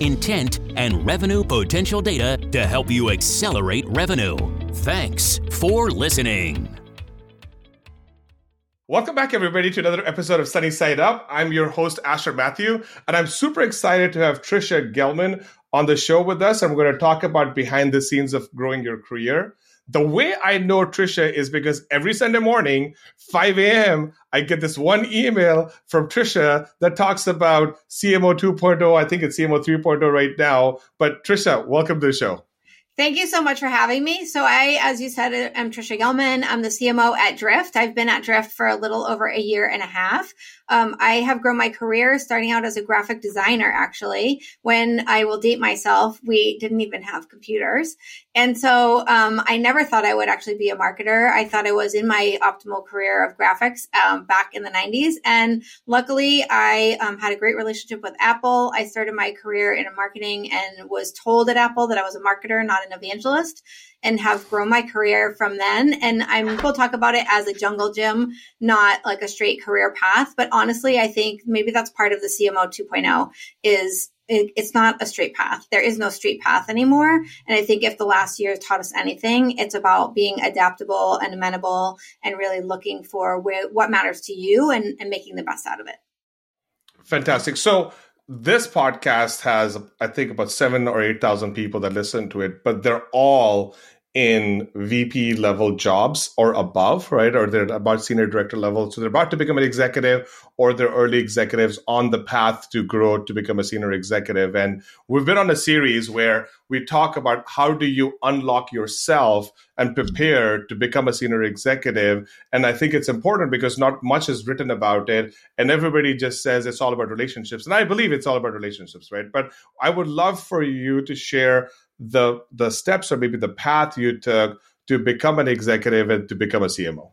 intent, and revenue potential data to help you accelerate revenue. Thanks for listening. Welcome back, everybody, to another episode of Sunny Side Up. I'm your host, Asher Matthew, and I'm super excited to have Tricia Gellman on the show with us. I'm going to talk about behind the scenes of growing your career. The way I know Tricia is because every Sunday morning, 5 a.m., I get this one email from Tricia that talks about CMO 2.0. I think it's CMO 3.0 right now. But Tricia, welcome to the show. Thank you so much for having me. So I, as you said, I'm Tricia Gellman. I'm the CMO at Drift. I've been at Drift for a little over a year and a half. I have grown my career starting out as a graphic designer, actually. When I will date myself, we didn't even have computers. And so I never thought I would actually be a marketer. I thought I was in my optimal career of graphics back in the 90s. And luckily, I had a great relationship with Apple. I started my career in marketing and was told at Apple that I was a marketer, not an evangelist, and have grown my career from then. And we'll talk about it as a jungle gym, not like a straight career path. But honestly, I think maybe that's part of the CMO 2.0 is it's not a straight path. There is no straight path anymore. And I think if the last year taught us anything, it's about being adaptable and amenable and really looking for what matters to you and making the best out of it. Fantastic. So this podcast has, I think, about 7,000 or 8,000 people that listen to it, but they're all in VP level jobs or above, right? Or they're about senior director level. So they're about to become an executive or they're early executives on the path to grow to become a senior executive. And we've been on a series where we talk about how do you unlock yourself and prepare to become a senior executive. And I think it's important because not much is written about it. And everybody just says it's all about relationships. And I believe it's all about relationships, right? But I would love for you to share the steps or maybe the path you took to become an executive and to become a CMO.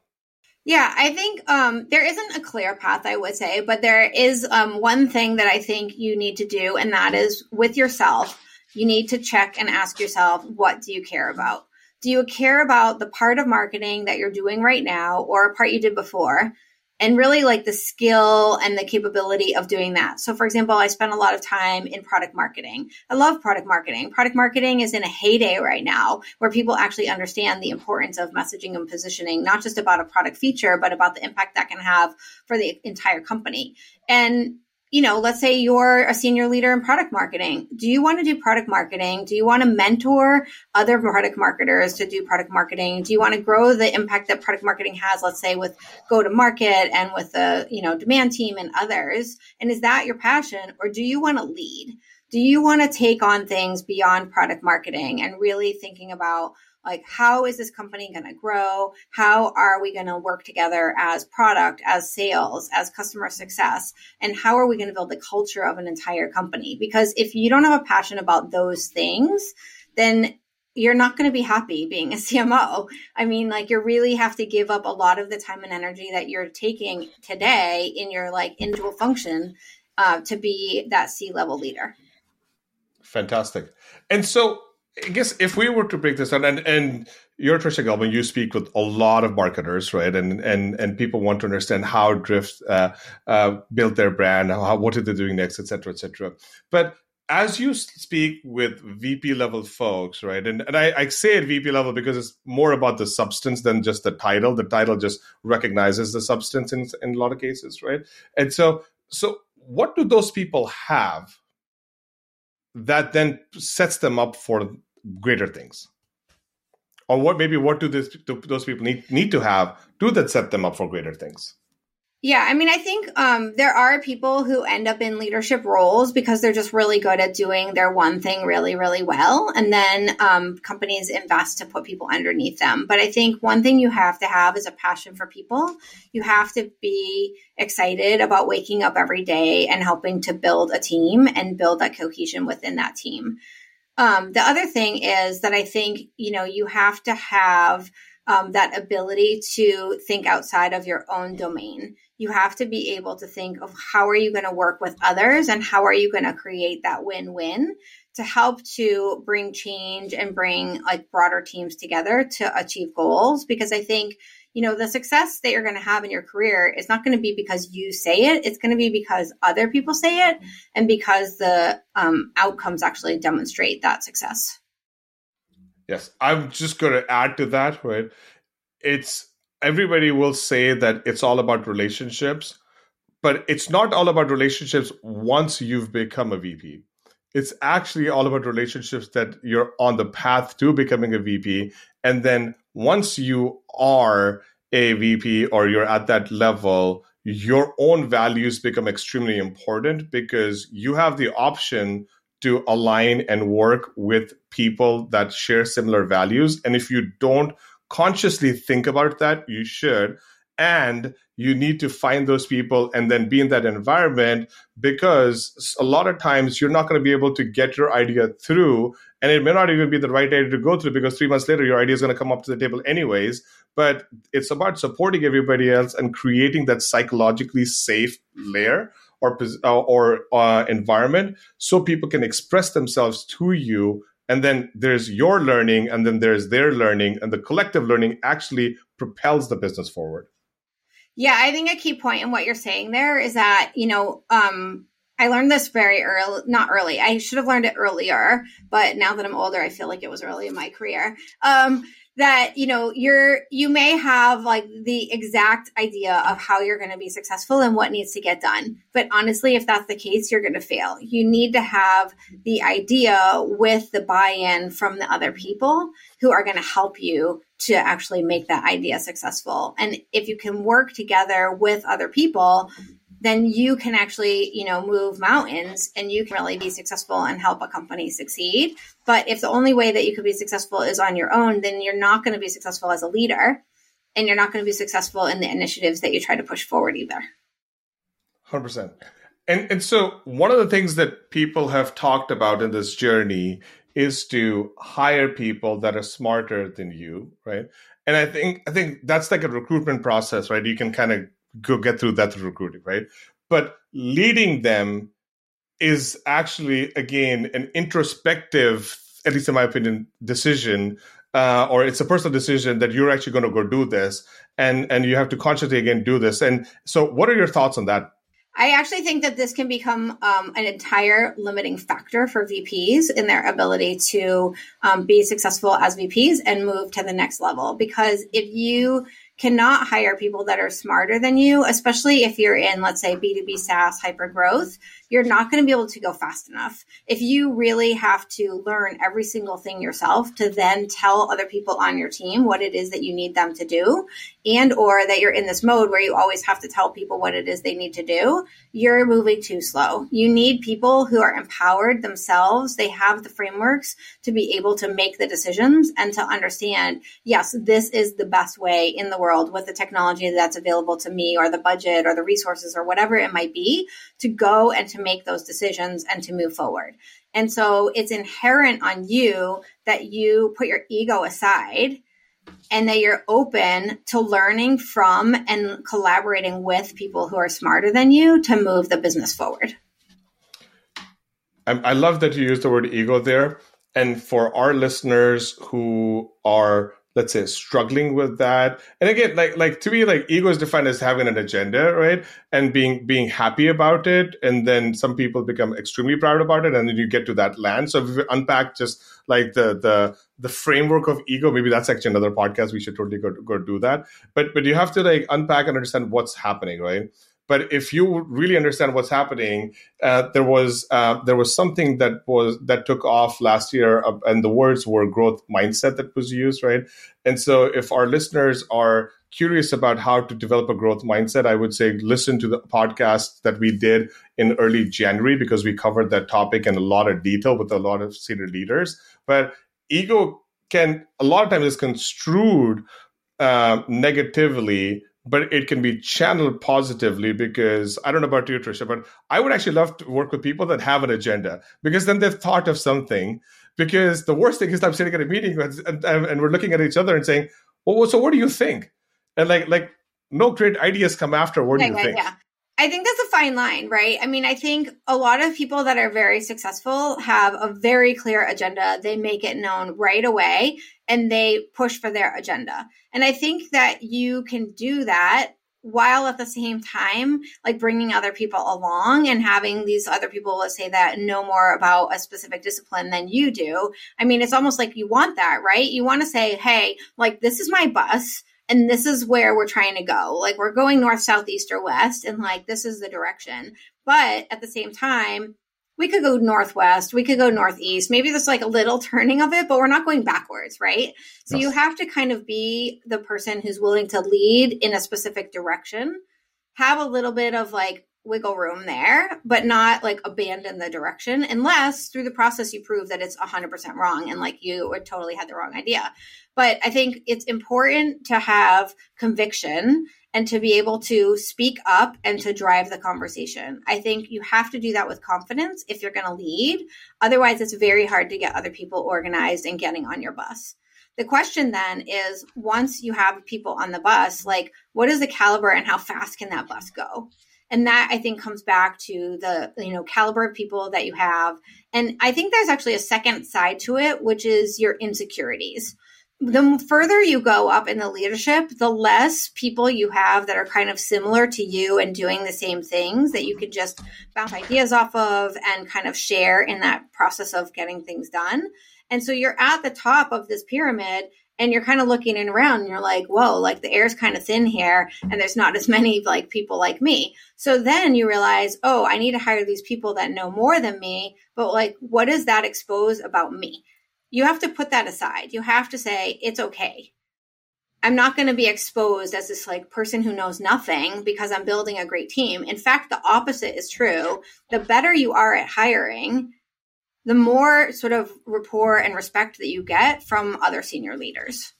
Yeah, I think there isn't a clear path, I would say, but there is one thing that I think you need to do, and that is with yourself, you need to check and ask yourself, what do you care about? Do you care about the part of marketing that you're doing right now or a part you did before? And really like the skill and the capability of doing that. So for example, I spent a lot of time in product marketing. I love product marketing. Product marketing is in a heyday right now where people actually understand the importance of messaging and positioning, not just about a product feature, but about the impact that can have for the entire company. And you know, let's say you're a senior leader in product marketing. Do you want to do product marketing? Do you want to mentor other product marketers to do product marketing? Do you want to grow the impact that product marketing has, let's say with go to market and with the, you know, demand team and others? And is that your passion? Or do you want to lead? Do you want to take on things beyond product marketing and really thinking about like, how is this company going to grow? How are we going to work together as product, as sales, as customer success? And how are we going to build the culture of an entire company? Because if you don't have a passion about those things, then you're not going to be happy being a CMO. I mean, like you really have to give up a lot of the time and energy that you're taking today in your like individual function to be that C-level leader. Fantastic. And so I guess if we were to break this down, and you're Tricia Gellman, you speak with a lot of marketers, right? And people want to understand how Drift built their brand, what are they doing next, et cetera, et cetera. But as you speak with VP level folks, right? And I say it VP level because it's more about the substance than just the title. The title just recognizes the substance in a lot of cases, right? And so what do those people have that then sets them up for greater things? Or what do those people need to have to that set them up for greater things? Yeah, I mean, I think there are people who end up in leadership roles because they're just really good at doing their one thing really, really well. And then companies invest to put people underneath them. But I think one thing you have to have is a passion for people. You have to be excited about waking up every day and helping to build a team and build that cohesion within that team. The other thing is that I think, you know, you have to have that ability to think outside of your own domain. You have to be able to think of how are you going to work with others and how are you going to create that win-win to help to bring change and bring like broader teams together to achieve goals. Because I think, you know, the success that you're going to have in your career is not going to be because you say it. It's going to be because other people say it and because the outcomes actually demonstrate that success. Yes. I'm just going to add to that, right? Everybody will say that it's all about relationships, but it's not all about relationships once you've become a VP. It's actually all about relationships that you're on the path to becoming a VP. And then once you are a VP or you're at that level, your own values become extremely important because you have the option to align and work with people that share similar values. And if you don't consciously think about that, you should. And you need to find those people and then be in that environment, because a lot of times you're not going to be able to get your idea through. And it may not even be the right idea to go through, because 3 months later, your idea is going to come up to the table anyways. But it's about supporting everybody else and creating that psychologically safe layer or environment so people can express themselves to you. And then there's your learning, and then there's their learning, and the collective learning actually propels the business forward. Yeah, I think a key point in what you're saying there is that, you know, I learned this very early, not early. I should have learned it earlier, but now that I'm older, I feel like it was early in my career. That, you know, you may have like the exact idea of how you're going to be successful and what needs to get done. But honestly, if that's the case, you're going to fail. You need to have the idea with the buy-in from the other people who are going to help you to actually make that idea successful. And if you can work together with other people, then you can actually, you know, move mountains and you can really be successful and help a company succeed. But if the only way that you could be successful is on your own, then you're not going to be successful as a leader, and you're not going to be successful in the initiatives that you try to push forward either. 100%. And so one of the things that people have talked about in this journey is to hire people that are smarter than you, right? And I think that's like a recruitment process, right? You can kind of go get through that through recruiting, right? But leading them is actually, again, an introspective, at least in my opinion, decision, or it's a personal decision that you're actually going to go do this, and you have to consciously, again, do this. And so what are your thoughts on that? I actually think that this can become an entire limiting factor for VPs in their ability to be successful as VPs and move to the next level. Because if you cannot hire people that are smarter than you, especially if you're in, let's say, B2B SaaS hyper growth, you're not going to be able to go fast enough. If you really have to learn every single thing yourself to then tell other people on your team what it is that you need them to do, and or that you're in this mode where you always have to tell people what it is they need to do, you're moving too slow. You need people who are empowered themselves. They have the frameworks to be able to make the decisions and to understand, yes, this is the best way in the world with the technology that's available to me or the budget or the resources or whatever it might be to go and to make those decisions and to move forward. And so it's inherent on you that you put your ego aside and that you're open to learning from and collaborating with people who are smarter than you to move the business forward. I love that you used the word ego there. And for our listeners who are, let's say, struggling with that. And again, like to me, like ego is defined as having an agenda, right? And being happy about it. And then some people become extremely proud about it. And then you get to that land. So if we unpack just like the framework of ego, maybe that's actually another podcast. We should totally go do that. But you have to like unpack and understand what's happening, right? But if you really understand what's happening, there was something that took off last year, and the words were growth mindset that was used, right? And so if our listeners are curious about how to develop a growth mindset, I would say listen to the podcast that we did in early January, because we covered that topic in a lot of detail with a lot of senior leaders. But ego can, a lot of times, is construed negatively but it can be channeled positively, because I don't know about you, Tricia, but I would actually love to work with people that have an agenda, because then they've thought of something. Because the worst thing is I'm sitting at a meeting and we're looking at each other and saying, well, so what do you think? And like no great ideas come after. What do you think? Yeah. I think that's a fine line, right? I mean, I think a lot of people that are very successful have a very clear agenda. They make it known right away and they push for their agenda. And I think that you can do that while at the same time, like bringing other people along and having these other people, let's say, that know more about a specific discipline than you do. I mean, it's almost like you want that, right? You want to say, hey, like, this is my bus. And this is where we're trying to go. Like, we're going north, south, east, or west. And like, this is the direction. But at the same time, we could go northwest. We could go northeast. Maybe there's like a little turning of it, but we're not going backwards, right? So yes. You have to kind of be the person who's willing to lead in a specific direction, have a little bit of like wiggle room there, but not like abandon the direction unless through the process you prove that it's 100% wrong and like you totally had the wrong idea. But I think it's important to have conviction and to be able to speak up and to drive the conversation. I think you have to do that with confidence if you're going to lead. Otherwise, it's very hard to get other people organized and getting on your bus. The question then is, once you have people on the bus, like, what is the caliber and how fast can that bus go? And that, I think, comes back to the, caliber of people that you have. And I think there's actually a second side to it, which is your insecurities. The further you go up in the leadership, the less people you have that are kind of similar to you and doing the same things that you could just bounce ideas off of and kind of share in that process of getting things done. And so you're at the top of this pyramid. And you're kind of looking around and you're like, whoa, like the air's kind of thin here and there's not as many like people like me. So then you realize, oh, I need to hire these people that know more than me. But like, what does that expose about me? You have to put that aside. You have to say, it's okay. I'm not going to be exposed as this like person who knows nothing because I'm building a great team. In fact, the opposite is true. The better you are at hiring, the more sort of rapport and respect that you get from other senior leaders.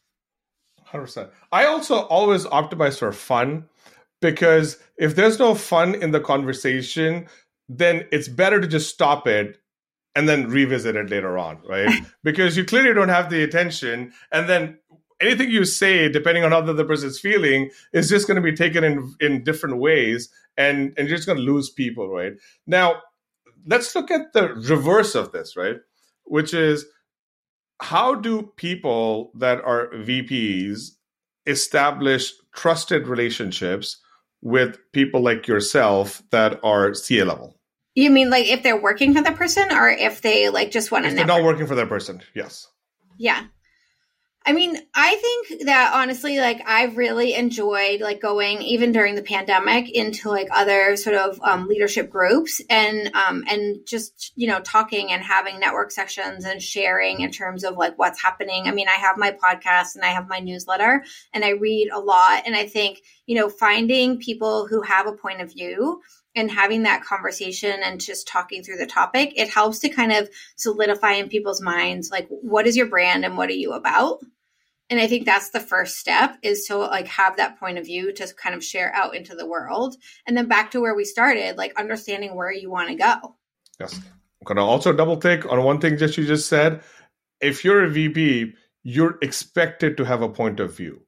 100%. I also always optimize for fun, because if there's no fun in the conversation, then it's better to just stop it and then revisit it later on, right? Because you clearly don't have the attention. And then anything you say, depending on how the other person's feeling, is just going to be taken in different ways. And you're just going to lose people, right? Now, let's look at the reverse of this, right? Which is, how do people that are VPs establish trusted relationships with people like yourself that are CA level? You mean like if they're working for that person, or if they like just want to network? If they're not working for that person, yes. Yeah. I mean, I think that honestly, like I've really enjoyed like going even during the pandemic into like other sort of leadership groups and just, talking and having network sessions and sharing in terms of like what's happening. I mean, I have my podcast and I have my newsletter and I read a lot. And I think, finding people who have a point of view and having that conversation and just talking through the topic, it helps to kind of solidify in people's minds, like, what is your brand and what are you about? And I think that's the first step, is to like have that point of view to kind of share out into the world. And then back to where we started, like understanding where you want to go. Yes. I'm going to also double click on one thing that you just said. If you're a VP, you're expected to have a point of view.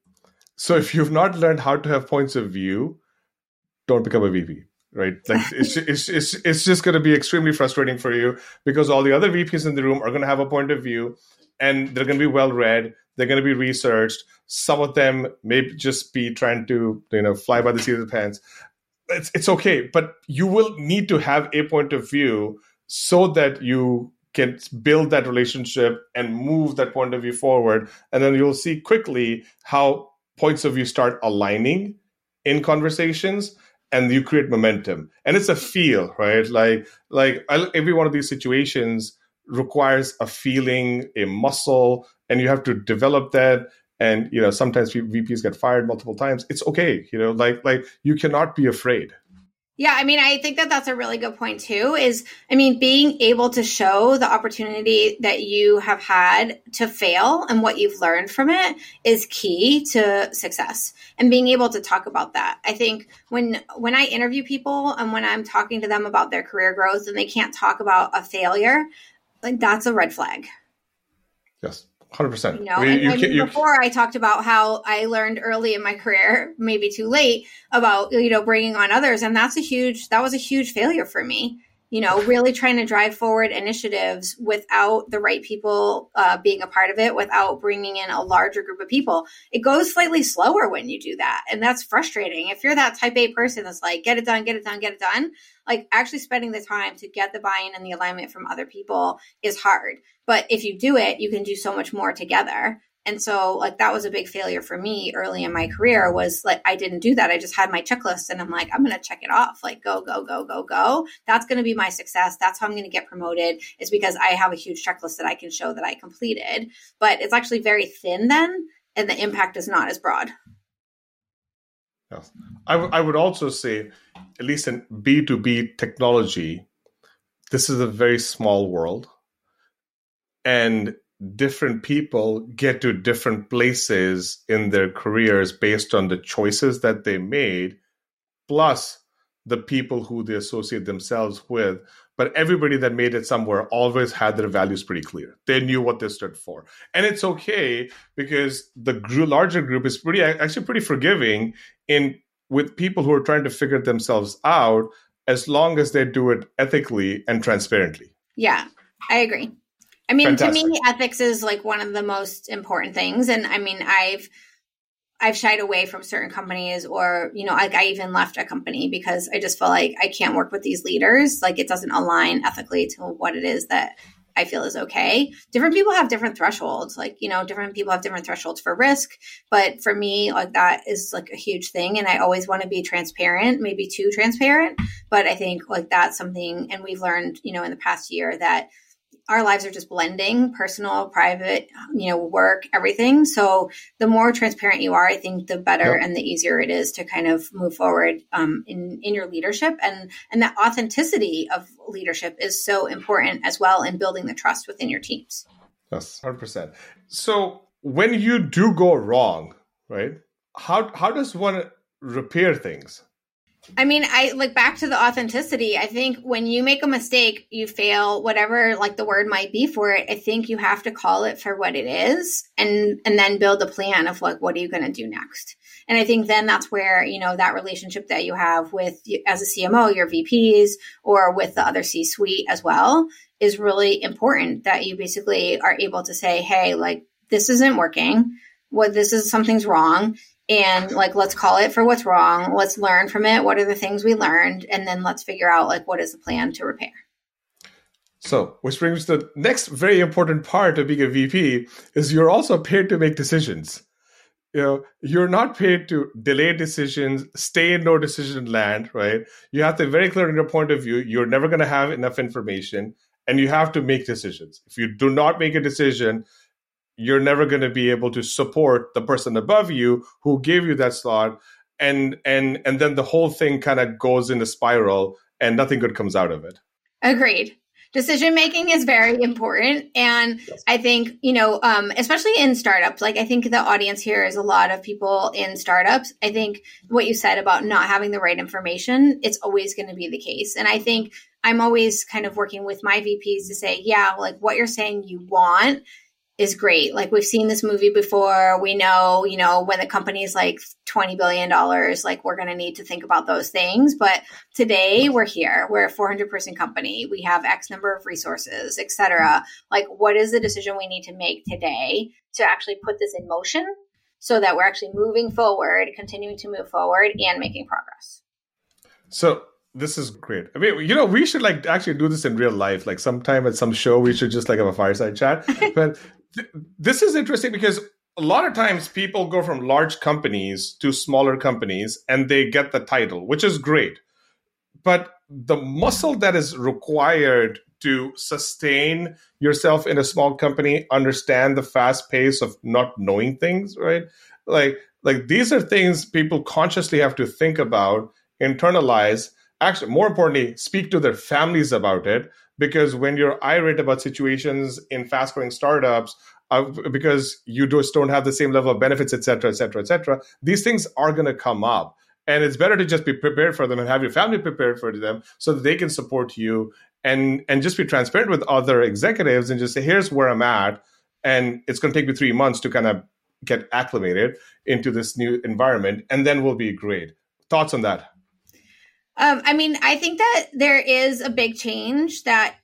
So if you've not learned how to have points of view, don't become a VP, right? Like it's just going to be extremely frustrating for you, because all the other VPs in the room are going to have a point of view and they're going to be well-read. They're going to be researched. Some of them may just be trying to, fly by the seat of the pants. It's okay, but you will need to have a point of view so that you can build that relationship and move that point of view forward. And then you'll see quickly how points of view start aligning in conversations, and you create momentum. And it's a feel, right? Like every one of these situations requires a feeling, a muscle, and you have to develop that. And, sometimes VPs get fired multiple times. It's okay. You cannot be afraid. Yeah, I mean, I think that that's a really good point too, is, I mean, being able to show the opportunity that you have had to fail and what you've learned from it is key to success, and being able to talk about that. I think when I interview people and when I'm talking to them about their career growth and they can't talk about a failure, like, that's a red flag. Yes. 100%. You know, before I talked about how I learned early in my career, maybe too late, about, you know, bringing on others. And that's a huge failure for me, you know, really trying to drive forward initiatives without the right people being a part of it, without bringing in a larger group of people. It goes slightly slower when you do that. And that's frustrating. If you're that type A person that's like, get it done. Like, actually spending the time to get the buy-in and the alignment from other people is hard. But if you do it, you can do so much more together. And so, like, that was a big failure for me early in my career, was like, I didn't do that. I just had my checklist and I'm like, I'm going to check it off. Like, go. That's going to be my success. That's how I'm going to get promoted, is because I have a huge checklist that I can show that I completed. But it's actually very thin then, and the impact is not as broad. Yes. I would also say, at least in B2B technology, this is a very small world, and different people get to different places in their careers based on the choices that they made, plus the people who they associate themselves with. But everybody that made it somewhere always had their values pretty clear. They knew what they stood for. And it's okay, because the larger group is actually pretty forgiving with people who are trying to figure themselves out, as long as they do it ethically and transparently. Yeah, I agree. I mean, fantastic. To me, ethics is like one of the most important things. And I mean, I've shied away from certain companies, or, you know, like, I even left a company because I just felt like I can't work with these leaders. Like, it doesn't align ethically to what it is that I feel is okay. Different people have different thresholds. Like, you know, different people have different thresholds for risk. But for me, like, that is like a huge thing. And I always want to be transparent, maybe too transparent. But I think, like, that's something, and we've learned, you know, in the past year, that our lives are just blending, personal, private, you know, work, everything. So the more transparent you are, I think the better and the easier it is to kind of move forward in your leadership. And the authenticity of leadership is so important as well in building the trust within your teams. Yes, 100%. So when you do go wrong, right, how does one repair things? I mean, I like back to the authenticity. I think when you make a mistake, you fail, whatever like the word might be for it. I think you have to call it for what it is, and then build a plan of like, what are you going to do next? And I think then that's where, you know, that relationship that you have with, as a CMO, your VPs, or with the other C-suite as well, is really important, that you basically are able to say, hey, like, this isn't working. Well, something's wrong. And like, let's call it for what's wrong. Let's learn from it. What are the things we learned? And then let's figure out like, what is the plan to repair? So, which brings the next very important part of being a VP, is you're also paid to make decisions. You know, you're not paid to delay decisions, stay in no decision land, right? You have to be very clear in your point of view. You're never going to have enough information, and you have to make decisions. If you do not make a decision, you're never going to be able to support the person above you who gave you that slot. And then the whole thing kind of goes in a spiral, and nothing good comes out of it. Agreed. Decision-making is very important. And yes. I think, you know, especially in startups, like, I think the audience here is a lot of people in startups. I think what you said about not having the right information, it's always going to be the case. And I think I'm always kind of working with my VPs to say, yeah, like, what you're saying you want is great. Like, we've seen this movie before. We know, you know, when the company is like $20 billion, like, we're going to need to think about those things. But today we're here. We're a 400-person company. We have X number of resources, et cetera. Like, what is the decision we need to make today to actually put this in motion so that we're actually moving forward, continuing to move forward, and making progress? So this is great. I mean, you know, we should like actually do this in real life. Like, sometime at some show, we should just like have a fireside chat. But this is interesting, because a lot of times people go from large companies to smaller companies and they get the title, which is great. But the muscle that is required to sustain yourself in a small company, understand the fast pace of not knowing things, right? Like these are things people consciously have to think about, internalize, actually, more importantly, speak to their families about it. Because when you're irate about situations in fast-growing startups, because you just don't have the same level of benefits, et cetera, et cetera, et cetera, these things are going to come up. And it's better to just be prepared for them and have your family prepared for them so that they can support you, and just be transparent with other executives and just say, here's where I'm at. And it's going to take me 3 months to kind of get acclimated into this new environment. And then we'll be great. Thoughts on that? I mean, I think that there is a big change that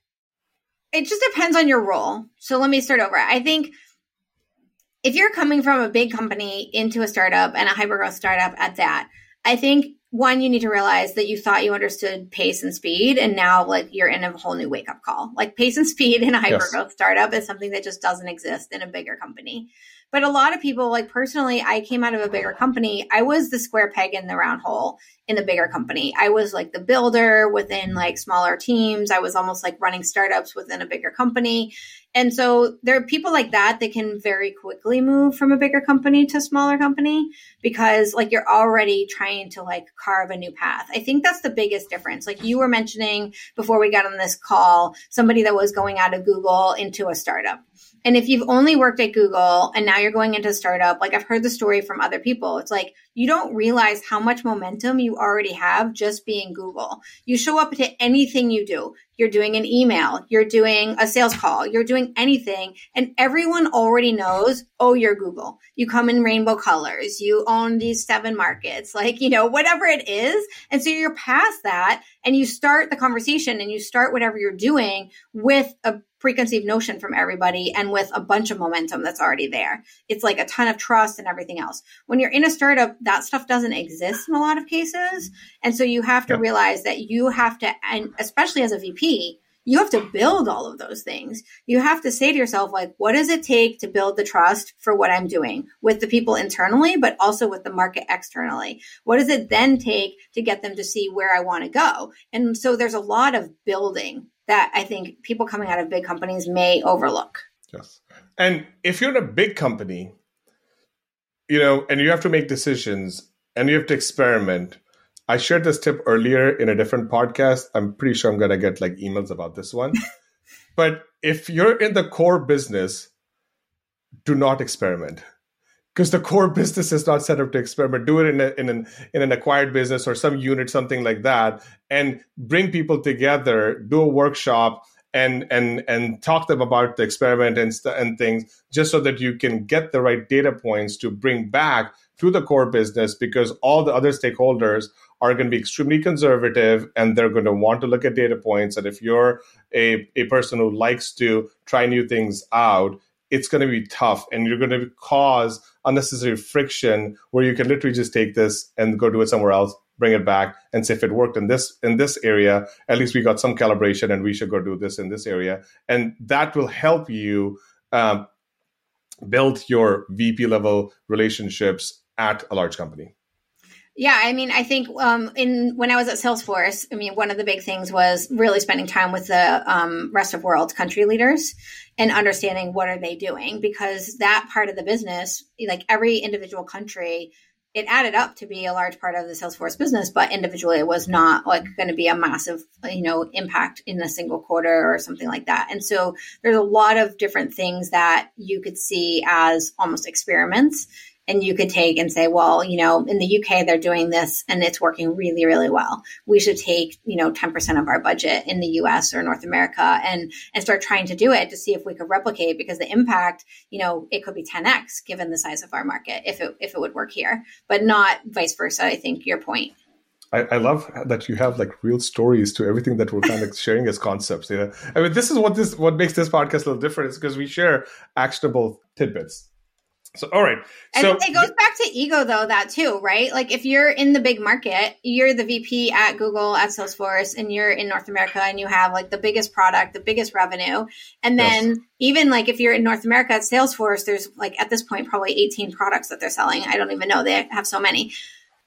it just depends on your role. So let me start over. I think if you're coming from a big company into a startup and a hypergrowth startup at that, I think one, you need to realize that you thought you understood pace and speed, and now like you're in a whole new wake up call. Like pace and speed in a hypergrowth startup is something that just doesn't exist in a bigger company. But a lot of people, like personally, I came out of a bigger company. I was the square peg in the round hole in the bigger company. I was like the builder within like smaller teams. I was almost like running startups within a bigger company. And so there are people like that that can very quickly move from a bigger company to a smaller company because like you're already trying to like carve a new path. I think that's the biggest difference. Like you were mentioning before we got on this call, somebody that was going out of Google into a startup. And if you've only worked at Google and now you're going into a startup, like I've heard the story from other people, it's like you don't realize how much momentum you already have just being Google. You show up to anything you do. You're doing an email, you're doing a sales call, you're doing anything, and everyone already knows, oh, you're Google. You come in rainbow colors, you own these 7 markets, like, you know, whatever it is. And so you're past that and you start the conversation and you start whatever you're doing with a preconceived notion from everybody and with a bunch of momentum that's already there. It's like a ton of trust and everything else. When you're in a startup, that stuff doesn't exist in a lot of cases. And so you have to realize that you have to, and especially as a VP, you have to build all of those things. You have to say to yourself, like, what does it take to build the trust for what I'm doing with the people internally, but also with the market externally? What does it then take to get them to see where I want to go? And so there's a lot of building that I think people coming out of big companies may overlook. Yes. And if you're in a big company, you know, and you have to make decisions and you have to experiment. I shared this tip earlier in a different podcast. I'm pretty sure I'm going to get like emails about this one. But if you're in the core business, do not experiment. Because the core business is not set up to experiment. Do it in an acquired business or some unit, something like that, and bring people together, do a workshop, and talk to them about the experiment and things, just so that you can get the right data points to bring back to the core business, because all the other stakeholders are going to be extremely conservative and they're going to want to look at data points. And if you're a person who likes to try new things out, it's going to be tough and you're going to cause unnecessary friction where you can literally just take this and go do it somewhere else, bring it back and say, if it worked in this area, at least we got some calibration and we should go do this in this area. And that will help you build your VP level relationships at a large company. Yeah, I mean, I think when I was at Salesforce, I mean, one of the big things was really spending time with the rest of world country leaders and understanding what are they doing, because that part of the business, like every individual country, it added up to be a large part of the Salesforce business, but individually it was not like going to be a massive, you know, impact in a single quarter or something like that. And so there's a lot of different things that you could see as almost experiments. And you could take and say, well, you know, in the UK, they're doing this and it's working really, really well. We should take, you know, 10% of our budget in the US or North America and start trying to do it to see if we could replicate, because the impact, you know, it could be 10x given the size of our market if it would work here, but not vice versa, I think your point. I love that you have like real stories to everything that we're kind of sharing as concepts. You know, I mean, this is what makes this podcast a little different, is because we share actionable tidbits. So, all right. So, and it goes back to ego, though, that too, right? Like if you're in the big market, you're the VP at Google, at Salesforce, and you're in North America and you have like the biggest product, the biggest revenue. And then even like if you're in North America at Salesforce, there's like at this point, probably 18 products that they're selling. I don't even know. They have so many.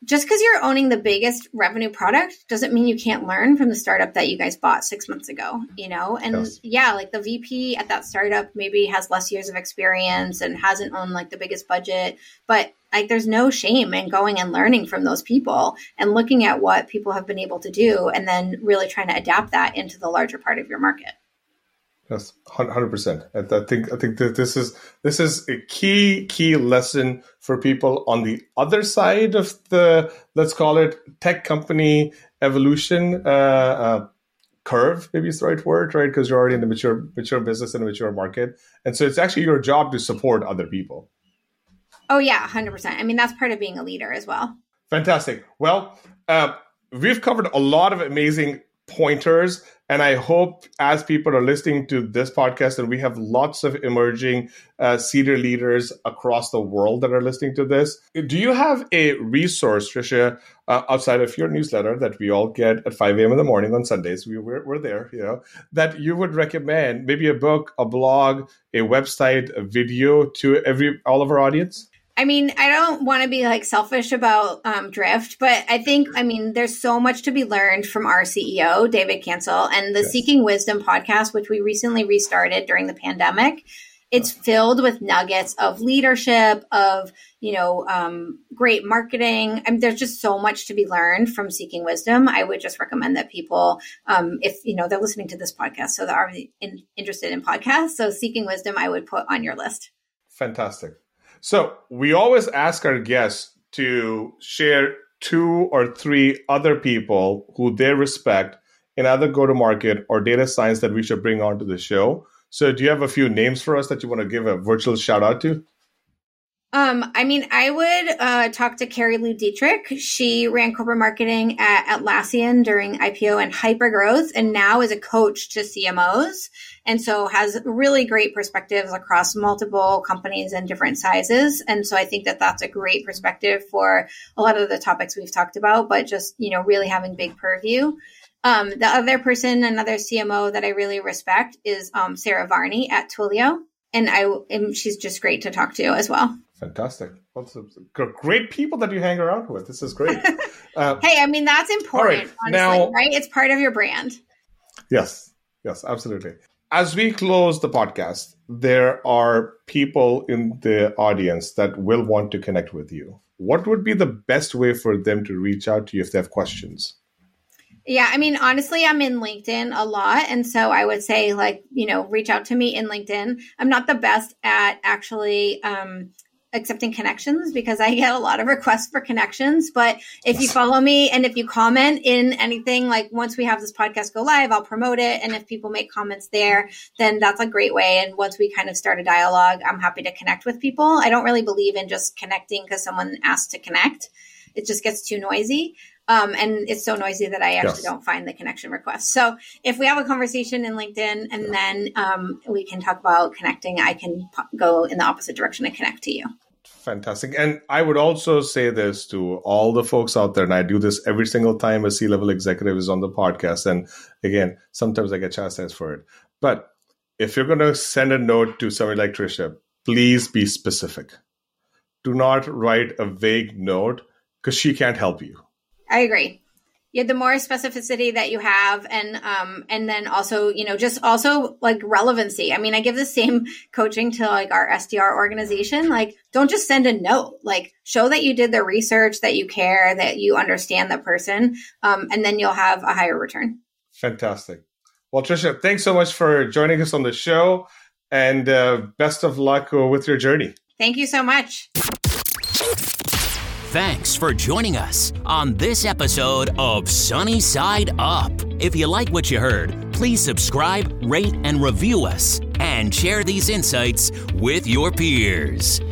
just because you're owning the biggest revenue product doesn't mean you can't learn from the startup that you guys bought 6 months ago, you know? And yeah, like the VP at that startup maybe has less years of experience and hasn't owned like the biggest budget, but like there's no shame in going and learning from those people and looking at what people have been able to do and then really trying to adapt that into the larger part of your market. Yes, 100%. I think that this is a key lesson for people on the other side of the, let's call it, tech company evolution curve. Maybe it's the right word, right? Because you're already in the mature business and a mature market, and so it's actually your job to support other people. Oh yeah, 100%. I mean, that's part of being a leader as well. Fantastic. Well, we've covered a lot of amazing pointers. And I hope as people are listening to this podcast, that we have lots of emerging senior leaders across the world that are listening to this. Do you have a resource, Tricia, outside of your newsletter that we all get at 5 a.m. in the morning on Sundays? We're there, you know, that you would recommend, maybe a book, a blog, a website, a video to all of our audience? I mean, I don't want to be like selfish about Drift, but I mean, there's so much to be learned from our CEO, David Cancel, and the Seeking Wisdom podcast, which we recently restarted during the pandemic. It's filled with nuggets of leadership, of, you know, great marketing. I mean, there's just so much to be learned from Seeking Wisdom. I would just recommend that people, if, you know, they're listening to this podcast, so they're already interested in podcasts. So Seeking Wisdom, I would put on your list. Fantastic. So we always ask our guests to share 2 or 3 other people who they respect in either go-to-market or data science that we should bring onto the show. So do you have a few names for us that you want to give a virtual shout out to? I mean, I would talk to Carrie Lou Dietrich. She ran corporate marketing at Atlassian during IPO and hypergrowth, and now is a coach to CMOs. And so has really great perspectives across multiple companies and different sizes. And so I think that that's a great perspective for a lot of the topics we've talked about, but just, you know, really having big purview. The other person, another CMO that I really respect is Sarah Varney at Twilio. And she's just great to talk to as well. Fantastic. Also, great people that you hang around with. This is great. Hey, I mean, that's important, right, honestly, now, right? It's part of your brand. Yes, absolutely. As we close the podcast, there are people in the audience that will want to connect with you. What would be the best way for them to reach out to you if they have questions? Yeah, I mean, honestly, I'm in LinkedIn a lot. And so I would say, like, you know, reach out to me in LinkedIn. I'm not the best at actually accepting connections because I get a lot of requests for connections. But if you follow me and if you comment in anything, like once we have this podcast go live, I'll promote it. And if people make comments there, then that's a great way. And once we kind of start a dialogue, I'm happy to connect with people. I don't really believe in just connecting because someone asked to connect. It just gets too noisy. And it's so noisy that I actually don't find the connection request. So if we have a conversation in LinkedIn and then we can talk about connecting, I can go in the opposite direction and connect to you. Fantastic. And I would also say this to all the folks out there, and I do this every single time a C-level executive is on the podcast. And again, sometimes I get chastised for it. But if you're going to send a note to somebody like Tricia, please be specific. Do not write a vague note because she can't help you. I agree. Yeah, the more specificity that you have, and then also, you know, just also like relevancy. I mean, I give the same coaching to like our SDR organization. Like, don't just send a note. Like, show that you did the research, that you care, that you understand the person, and then you'll have a higher return. Fantastic. Well, Tricia, thanks so much for joining us on the show, and best of luck with your journey. Thank you so much. Thanks for joining us on this episode of Sunny Side Up. If you like what you heard, please subscribe, rate, and review us, and share these insights with your peers.